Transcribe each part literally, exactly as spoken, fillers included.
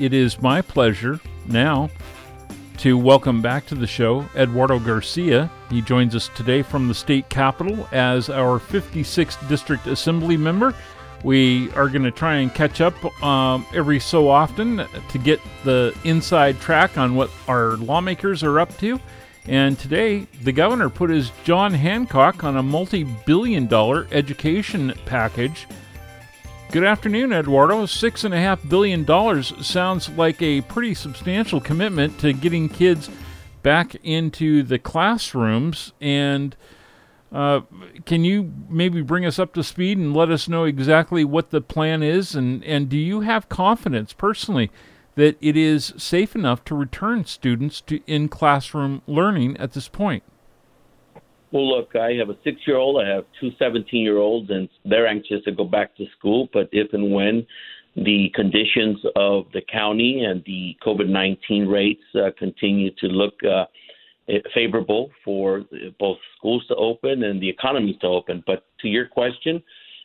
it is my pleasure now to welcome back to the show Eduardo Garcia. He joins us today from the state capitol as our fifty-sixth District Assembly member. We are going to try and catch up um, every so often to get the inside track on what our lawmakers are up to. And today, the governor put his John Hancock on a multi-billion dollar education package. Good afternoon, Eduardo. Six and a half billion dollars sounds like a pretty substantial commitment to getting kids back into the classrooms. And uh, can you maybe bring us up to speed and let us know exactly what the plan is? And, and do you have confidence personally that it is safe enough to return students to in-classroom learning at this point? Well, look, I have a six-year-old, I have two seventeen-year-olds, and they're anxious to go back to school. But if and when the conditions of the county and the COVID nineteen rates uh, continue to look uh, favorable for both schools to open and the economy to open. But to your question,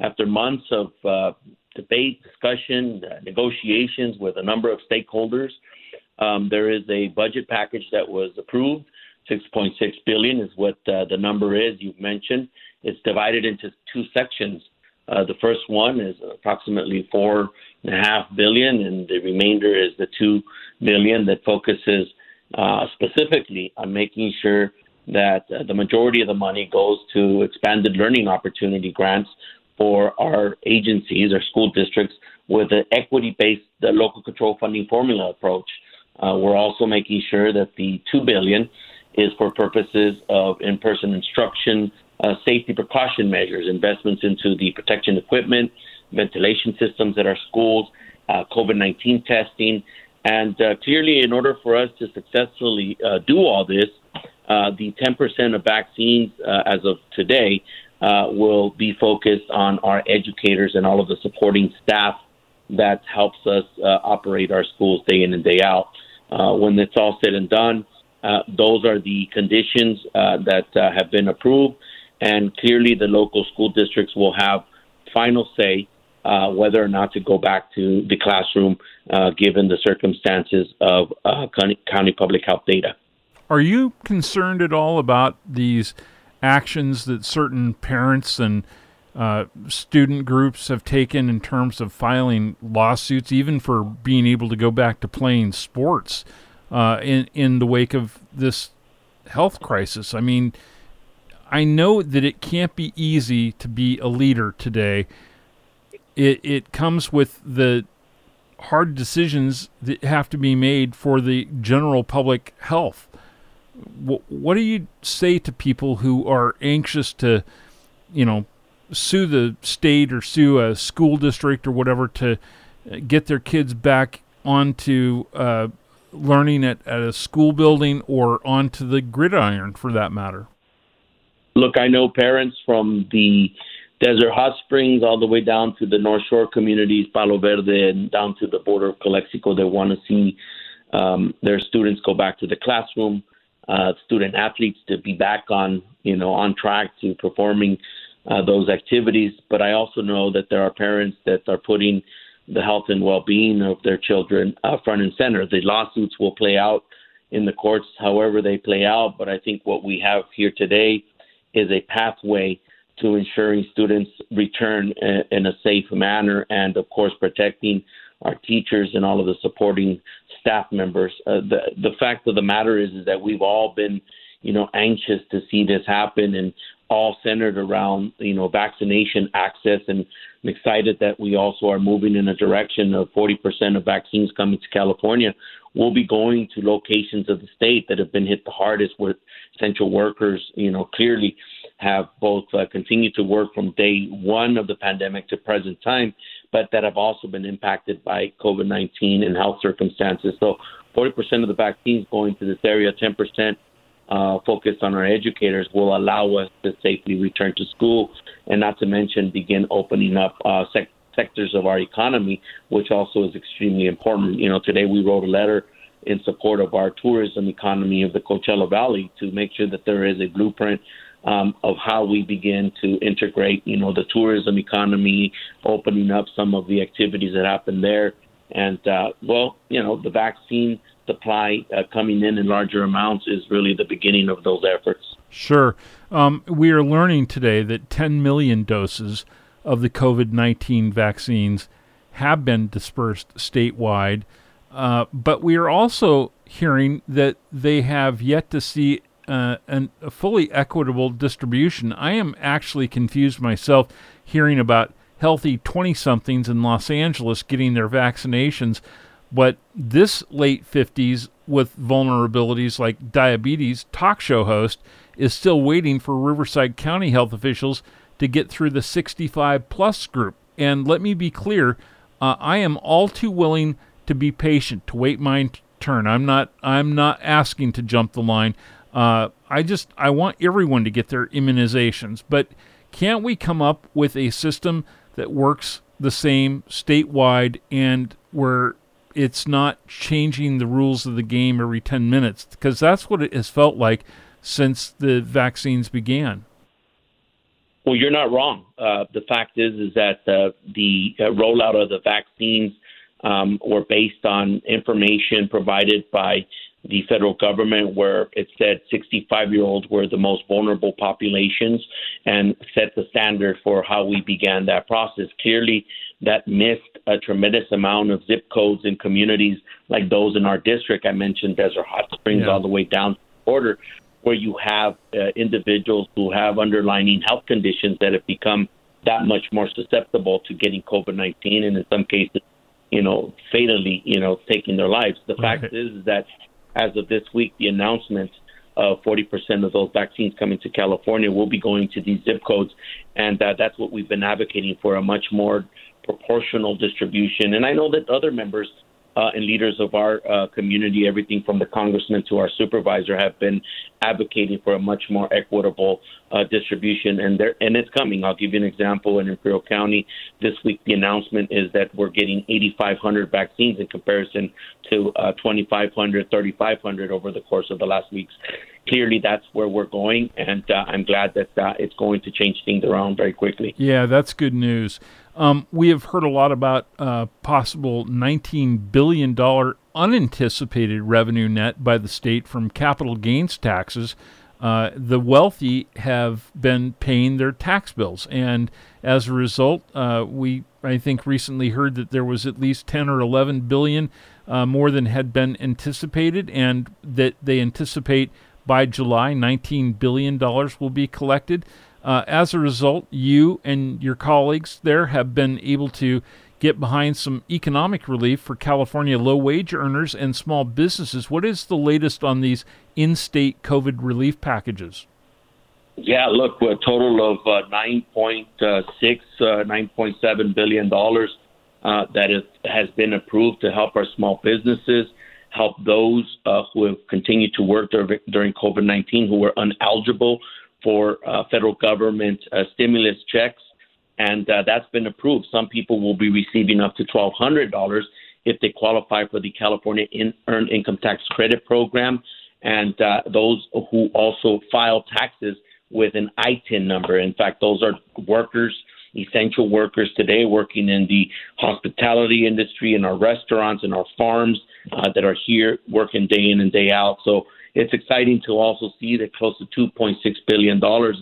after months of uh, debate, discussion, uh, negotiations with a number of stakeholders, um, there is a budget package that was approved. six point six billion dollars is what uh, the number is. You've mentioned it's divided into two sections. Uh, the first one is approximately four and a half billion, and the remainder is the two billion that focuses uh, specifically on making sure that uh, the majority of the money goes to expanded learning opportunity grants for our agencies, our school districts, with an equity-based uh, local control funding formula approach. Uh, we're also making sure that the two billion is for purposes of in-person instruction, uh, safety precaution measures, investments into the protection equipment, ventilation systems at our schools, uh, COVID nineteen testing. And uh, clearly, in order for us to successfully uh, do all this, uh, the ten percent of vaccines uh, as of today uh, will be focused on our educators and all of the supporting staff that helps us uh, operate our schools day in and day out. Uh, when it's all said and done, Uh, those are the conditions uh, that uh, have been approved, and clearly the local school districts will have final say uh, whether or not to go back to the classroom uh, given the circumstances of uh, county public health data. Are you concerned at all about these actions that certain parents and uh, student groups have taken in terms of filing lawsuits, even for being able to go back to playing sports? Uh, in, in the wake of this health crisis? I mean, I know that it can't be easy to be a leader today. It it comes with the hard decisions that have to be made for the general public health. W- what do you say to people who are anxious to, you know, sue the state or sue a school district or whatever to get their kids back onto uh learning at, at a school building or onto the gridiron for that matter? Look, I know parents from the Desert Hot Springs all the way down to the North Shore communities, Palo Verde, and down to the border of Calexico. They want to see um, their students go back to the classroom, uh, student athletes to be back on, you know, on track to performing uh, those activities. But I also know that there are parents that are putting the health and well-being of their children uh, front and center. The lawsuits will play out in the courts however they play out, but I think what we have here today is a pathway to ensuring students return a- in a safe manner and, of course, protecting our teachers and all of the supporting staff members. Uh, the, the fact of the matter is, is that we've all been, you know, anxious to see this happen, and all centered around, you know, vaccination access. And I'm excited that we also are moving in a direction of forty percent of vaccines coming to California. We'll be going to locations of the state that have been hit the hardest, where essential workers, you know, clearly have both uh, continued to work from day one of the pandemic to present time, but that have also been impacted by COVID nineteen and health circumstances. So forty percent of the vaccines going to this area, ten percent Uh, focused on our educators, will allow us to safely return to school, and not to mention begin opening up uh, sec- sectors of our economy, which also is extremely important. You know, today we wrote a letter in support of our tourism economy of the Coachella Valley to make sure that there is a blueprint um, of how we begin to integrate, you know, the tourism economy, opening up some of the activities that happen there, And, uh, well, you know, the vaccine supply uh, coming in in larger amounts is really the beginning of those efforts. Sure. Um, we are learning today that ten million doses of the COVID nineteen vaccines have been dispersed statewide, uh, but we are also hearing that they have yet to see uh, an, a fully equitable distribution. I am actually confused myself hearing about healthy twenty-somethings in Los Angeles getting their vaccinations, but this late fifties with vulnerabilities like diabetes talk show host is still waiting for Riverside County health officials to get through the sixty-five plus group. And let me be clear, uh, I am all too willing to be patient, to wait my turn. I'm not I'm not asking to jump the line. Uh, I just I want everyone to get their immunizations. But can't we come up with a system that works the same statewide and where it's not changing the rules of the game every ten minutes? Because that's what it has felt like since the vaccines began. Well, you're not wrong. Uh, the fact is, is that uh, the uh, rollout of the vaccines um, were based on information provided by the federal government, where it said sixty-five-year-olds were the most vulnerable populations and set the standard for how we began that process. Clearly, that missed a tremendous amount of zip codes in communities like those in our district. I mentioned Desert Hot Springs yeah. all the way down to the border, where you have uh, individuals who have underlying health conditions that have become that much more susceptible to getting COVID nineteen and in some cases, you know, fatally, you know, taking their lives. The right. fact is that as of this week, the announcement of forty percent of those vaccines coming to California will be going to these zip codes. And uh, that's what we've been advocating for, a much more proportional distribution. And I know that other members Uh, and leaders of our uh, community, everything from the congressman to our supervisor, have been advocating for a much more equitable uh, distribution, and there and it's coming. I'll give you an example. In Imperial County this week, the announcement is that we're getting eighty-five hundred vaccines in comparison to uh, twenty-five hundred, thirty-five hundred over the course of the last weeks. Clearly, that's where we're going, and uh, I'm glad that uh, it's going to change things around very quickly. Yeah, that's good news. Um, we have heard a lot about uh, possible nineteen billion dollars unanticipated revenue net by the state from capital gains taxes. Uh, the wealthy have been paying their tax bills, and as a result, uh, we I think recently heard that there was at least ten or eleven billion dollars uh, more than had been anticipated, and that they anticipate by July, nineteen billion dollars will be collected. Uh, as a result, you and your colleagues there have been able to get behind some economic relief for California low-wage earners and small businesses. What is the latest on these in-state COVID relief packages? Yeah, look, a total of uh, nine point six, nine point seven billion dollars uh, that is, has been approved to help our small businesses, help those uh, who have continued to work dur- during COVID nineteen who were ineligible for uh, federal government uh, stimulus checks, and uh, that's been approved. Some people will be receiving up to twelve hundred dollars if they qualify for the California in- Earned Income Tax Credit Program, and uh, those who also file taxes with an I T I N number. In fact, those are workers, essential workers today working in the hospitality industry, in our restaurants, in our farms uh, that are here working day in and day out. So it's exciting to also see that close to two point six billion dollars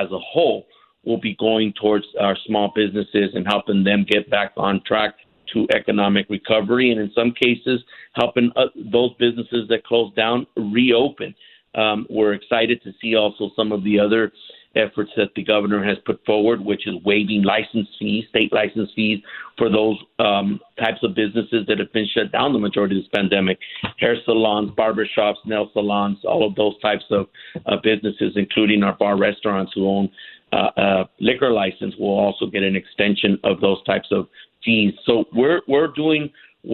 as a whole will be going towards our small businesses and helping them get back on track to economic recovery. And in some cases, helping uh, those businesses that closed down reopen. Um, we're excited to see also some of the other efforts that the governor has put forward, which is waiving license fees, state license fees for those um, types of businesses that have been shut down the majority of this pandemic. Hair salons, barbershops, nail salons, all of those types of uh, businesses, including our bar restaurants who own uh, a liquor license, will also get an extension of those types of fees. So we're we're doing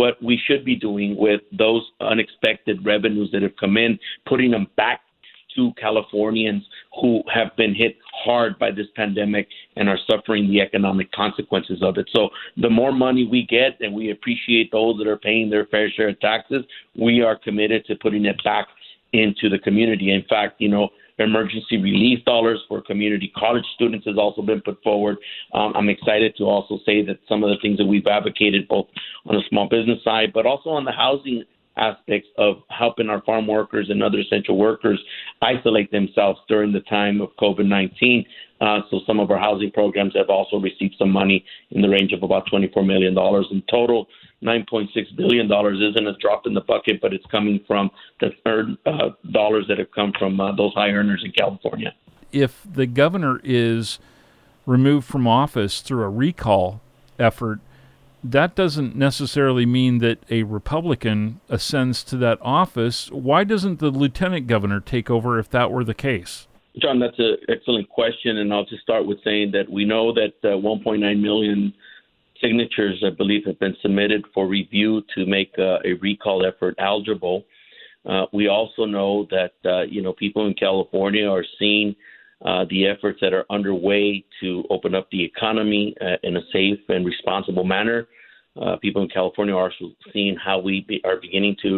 what we should be doing with those unexpected revenues that have come in, putting them back to Californians who have been hit hard by this pandemic and are suffering the economic consequences of it. So the more money we get, and we appreciate those that are paying their fair share of taxes, we are committed to putting it back into the community. In fact, you know, Emergency relief dollars for community college students has also been put forward. Um, I'm excited to also say that some of the things that we've advocated both on the small business side, but also on the housing aspects of helping our farm workers and other essential workers isolate themselves during the time of COVID nineteen. Uh, so some of our housing programs have also received some money in the range of about twenty-four million dollars. In total, nine point six billion dollars isn't a drop in the bucket, but it's coming from the third uh, dollars that have come from uh, those high earners in California. If the governor is removed from office through a recall effort, that doesn't necessarily mean that a Republican ascends to that office. Why doesn't the lieutenant governor take over if that were the case? John, that's an excellent question, and I'll just start with saying that we know that uh, one point nine million signatures, I believe, have been submitted for review to make uh, a recall effort eligible. Uh, we also know that, uh, you know, people in California are seeing Uh, the efforts that are underway to open up the economy uh, in a safe and responsible manner. Uh, people in California are also seeing how we be, are beginning to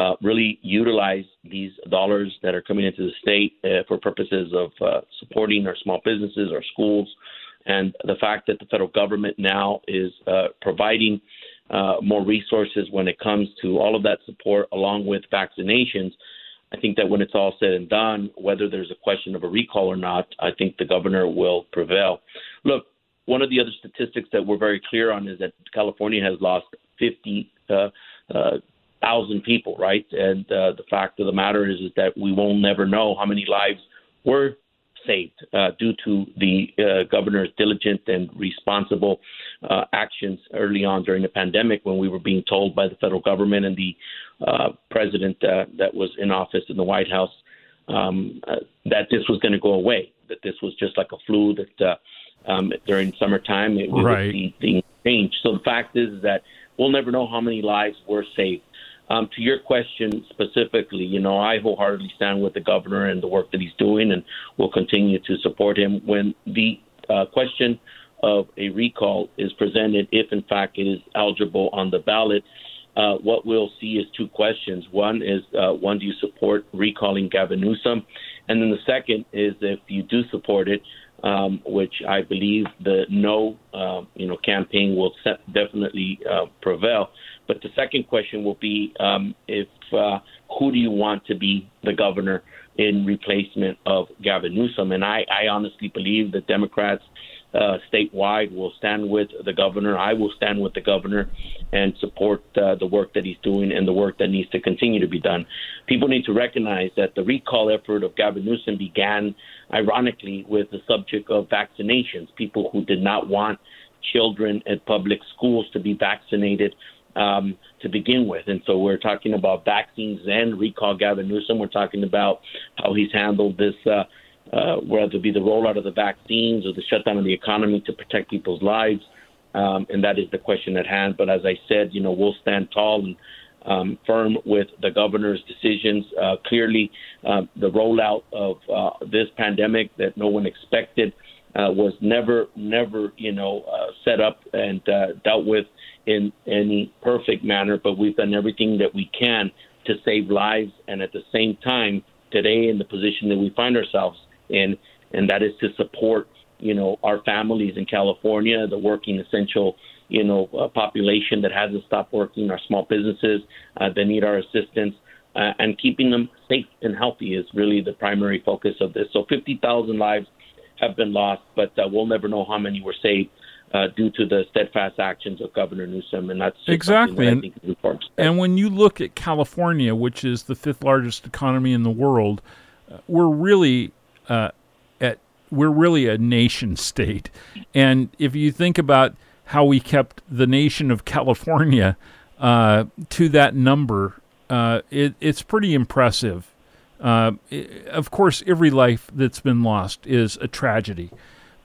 uh, really utilize these dollars that are coming into the state uh, for purposes of uh, supporting our small businesses, our schools, and the fact that the federal government now is uh, providing uh, more resources when it comes to all of that support along with vaccinations. I think that when it's all said and done, whether there's a question of a recall or not, I think the governor will prevail. Look, one of the other statistics that we're very clear on is that California has lost fifty thousand people, right? And uh, the fact of the matter is, is that we will never know how many lives were saved uh, due to the uh, governor's diligent and responsible uh, actions early on during the pandemic when we were being told by the federal government and the uh, president uh, that was in office in the White House um, uh, that this was going to go away, that this was just like a flu, that uh, um, during summertime it would right. see things change. So the fact is that we'll never know how many lives were saved. Um, to your question specifically, you know, I wholeheartedly stand with the governor and the work that he's doing, and will continue to support him when the uh, question of a recall is presented. If, in fact, it is eligible on the ballot, uh, what we'll see is two questions. One is, uh, one, do you support recalling Gavin Newsom? And then the second is, if you do support it, um, which I believe the no, uh, you know, campaign will definitely uh, prevail. But the second question will be um, if uh, who do you want to be the governor in replacement of Gavin Newsom? And I, I honestly believe that Democrats uh, statewide will stand with the governor. I will stand with the governor and support uh, the work that he's doing and the work that needs to continue to be done. People need to recognize that the recall effort of Gavin Newsom began, ironically, with the subject of vaccinations, people who did not want children at public schools to be vaccinated Um, to begin with. And so we're talking about vaccines and recall Gavin Newsom. We're talking about how he's handled this, uh, uh, whether it be the rollout of the vaccines or the shutdown of the economy to protect people's lives. Um, and that is the question at hand. But as I said, you know, we'll stand tall and um, firm with the governor's decisions. Uh, clearly, uh, the rollout of uh, this pandemic that no one expected uh, was never, never, you know, uh, set up and uh, dealt with in any perfect manner, but we've done everything that we can to save lives. And at the same time, today in the position that we find ourselves in, and that is to support, you know, our families in California, the working essential, you know, uh, population that hasn't stopped working, our small businesses uh, that need our assistance, uh, and keeping them safe and healthy is really the primary focus of this. So fifty thousand lives have been lost, but uh, we'll never know how many were saved Uh, due to the steadfast actions of Governor Newsom, and that's exactly. And, I think is and when you look at California, which is the fifth largest economy in the world, uh, we're really uh, at we're really a nation state. And if you think about how we kept the nation of California uh, to that number, uh, it, it's pretty impressive. Uh, it, of course, every life that's been lost is a tragedy.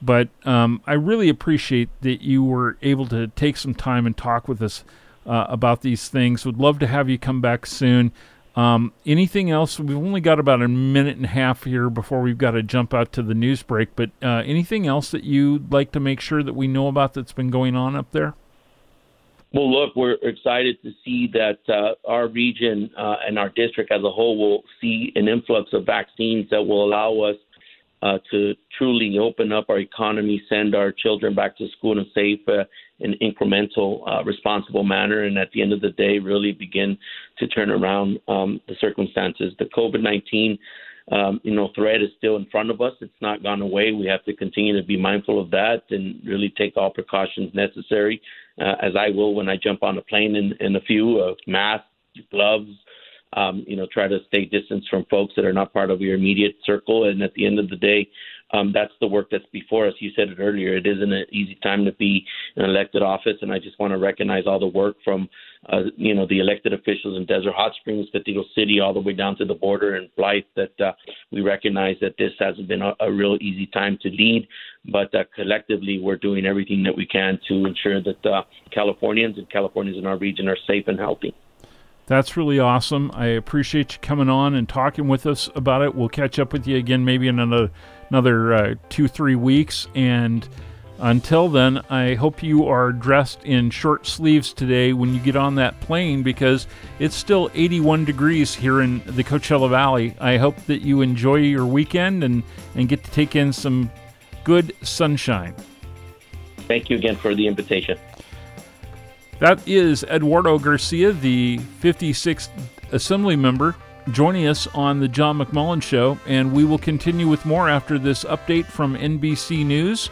But um, I really appreciate that you were able to take some time and talk with us uh, about these things. Would love to have you come back soon. Um, anything else? We've only got about a minute and a half here before we've got to jump out to the news break. But uh, anything else that you'd like to make sure that we know about that's been going on up there? Well, look, we're excited to see that uh, our region uh, and our district as a whole will see an influx of vaccines that will allow us uh, to truly open up our economy, send our children back to school in a safe uh, and incremental, uh, responsible manner, and at the end of the day, really begin to turn around um, the circumstances. The COVID nineteen Um, you know, threat is still in front of us. It's not gone away. We have to continue to be mindful of that and really take all precautions necessary, uh, as I will when I jump on a plane in, in a few, uh, masks, gloves, um, you know, try to stay distanced from folks that are not part of your immediate circle. And at the end of the day, um, that's the work that's before us. You said it earlier. It isn't an easy time to be in elected office, and I just want to recognize all the work from, uh, you know, the elected officials in Desert Hot Springs, Cathedral City, all the way down to the border in Blythe, that uh, we recognize that this hasn't been a, a real easy time to lead, but uh, collectively we're doing everything that we can to ensure that uh, Californians and Californians in our region are safe and healthy. That's really awesome. I appreciate you coming on and talking with us about it. We'll catch up with you again maybe in another, another uh, two, three weeks. And until then, I hope you are dressed in short sleeves today when you get on that plane, because it's still eighty-one degrees here in the Coachella Valley. I hope that you enjoy your weekend and, and get to take in some good sunshine. Thank you again for the invitation. That is Eduardo Garcia, the fifty-sixth Assembly member, joining us on The John McMullen Show, and we will continue with more after this update from N B C News.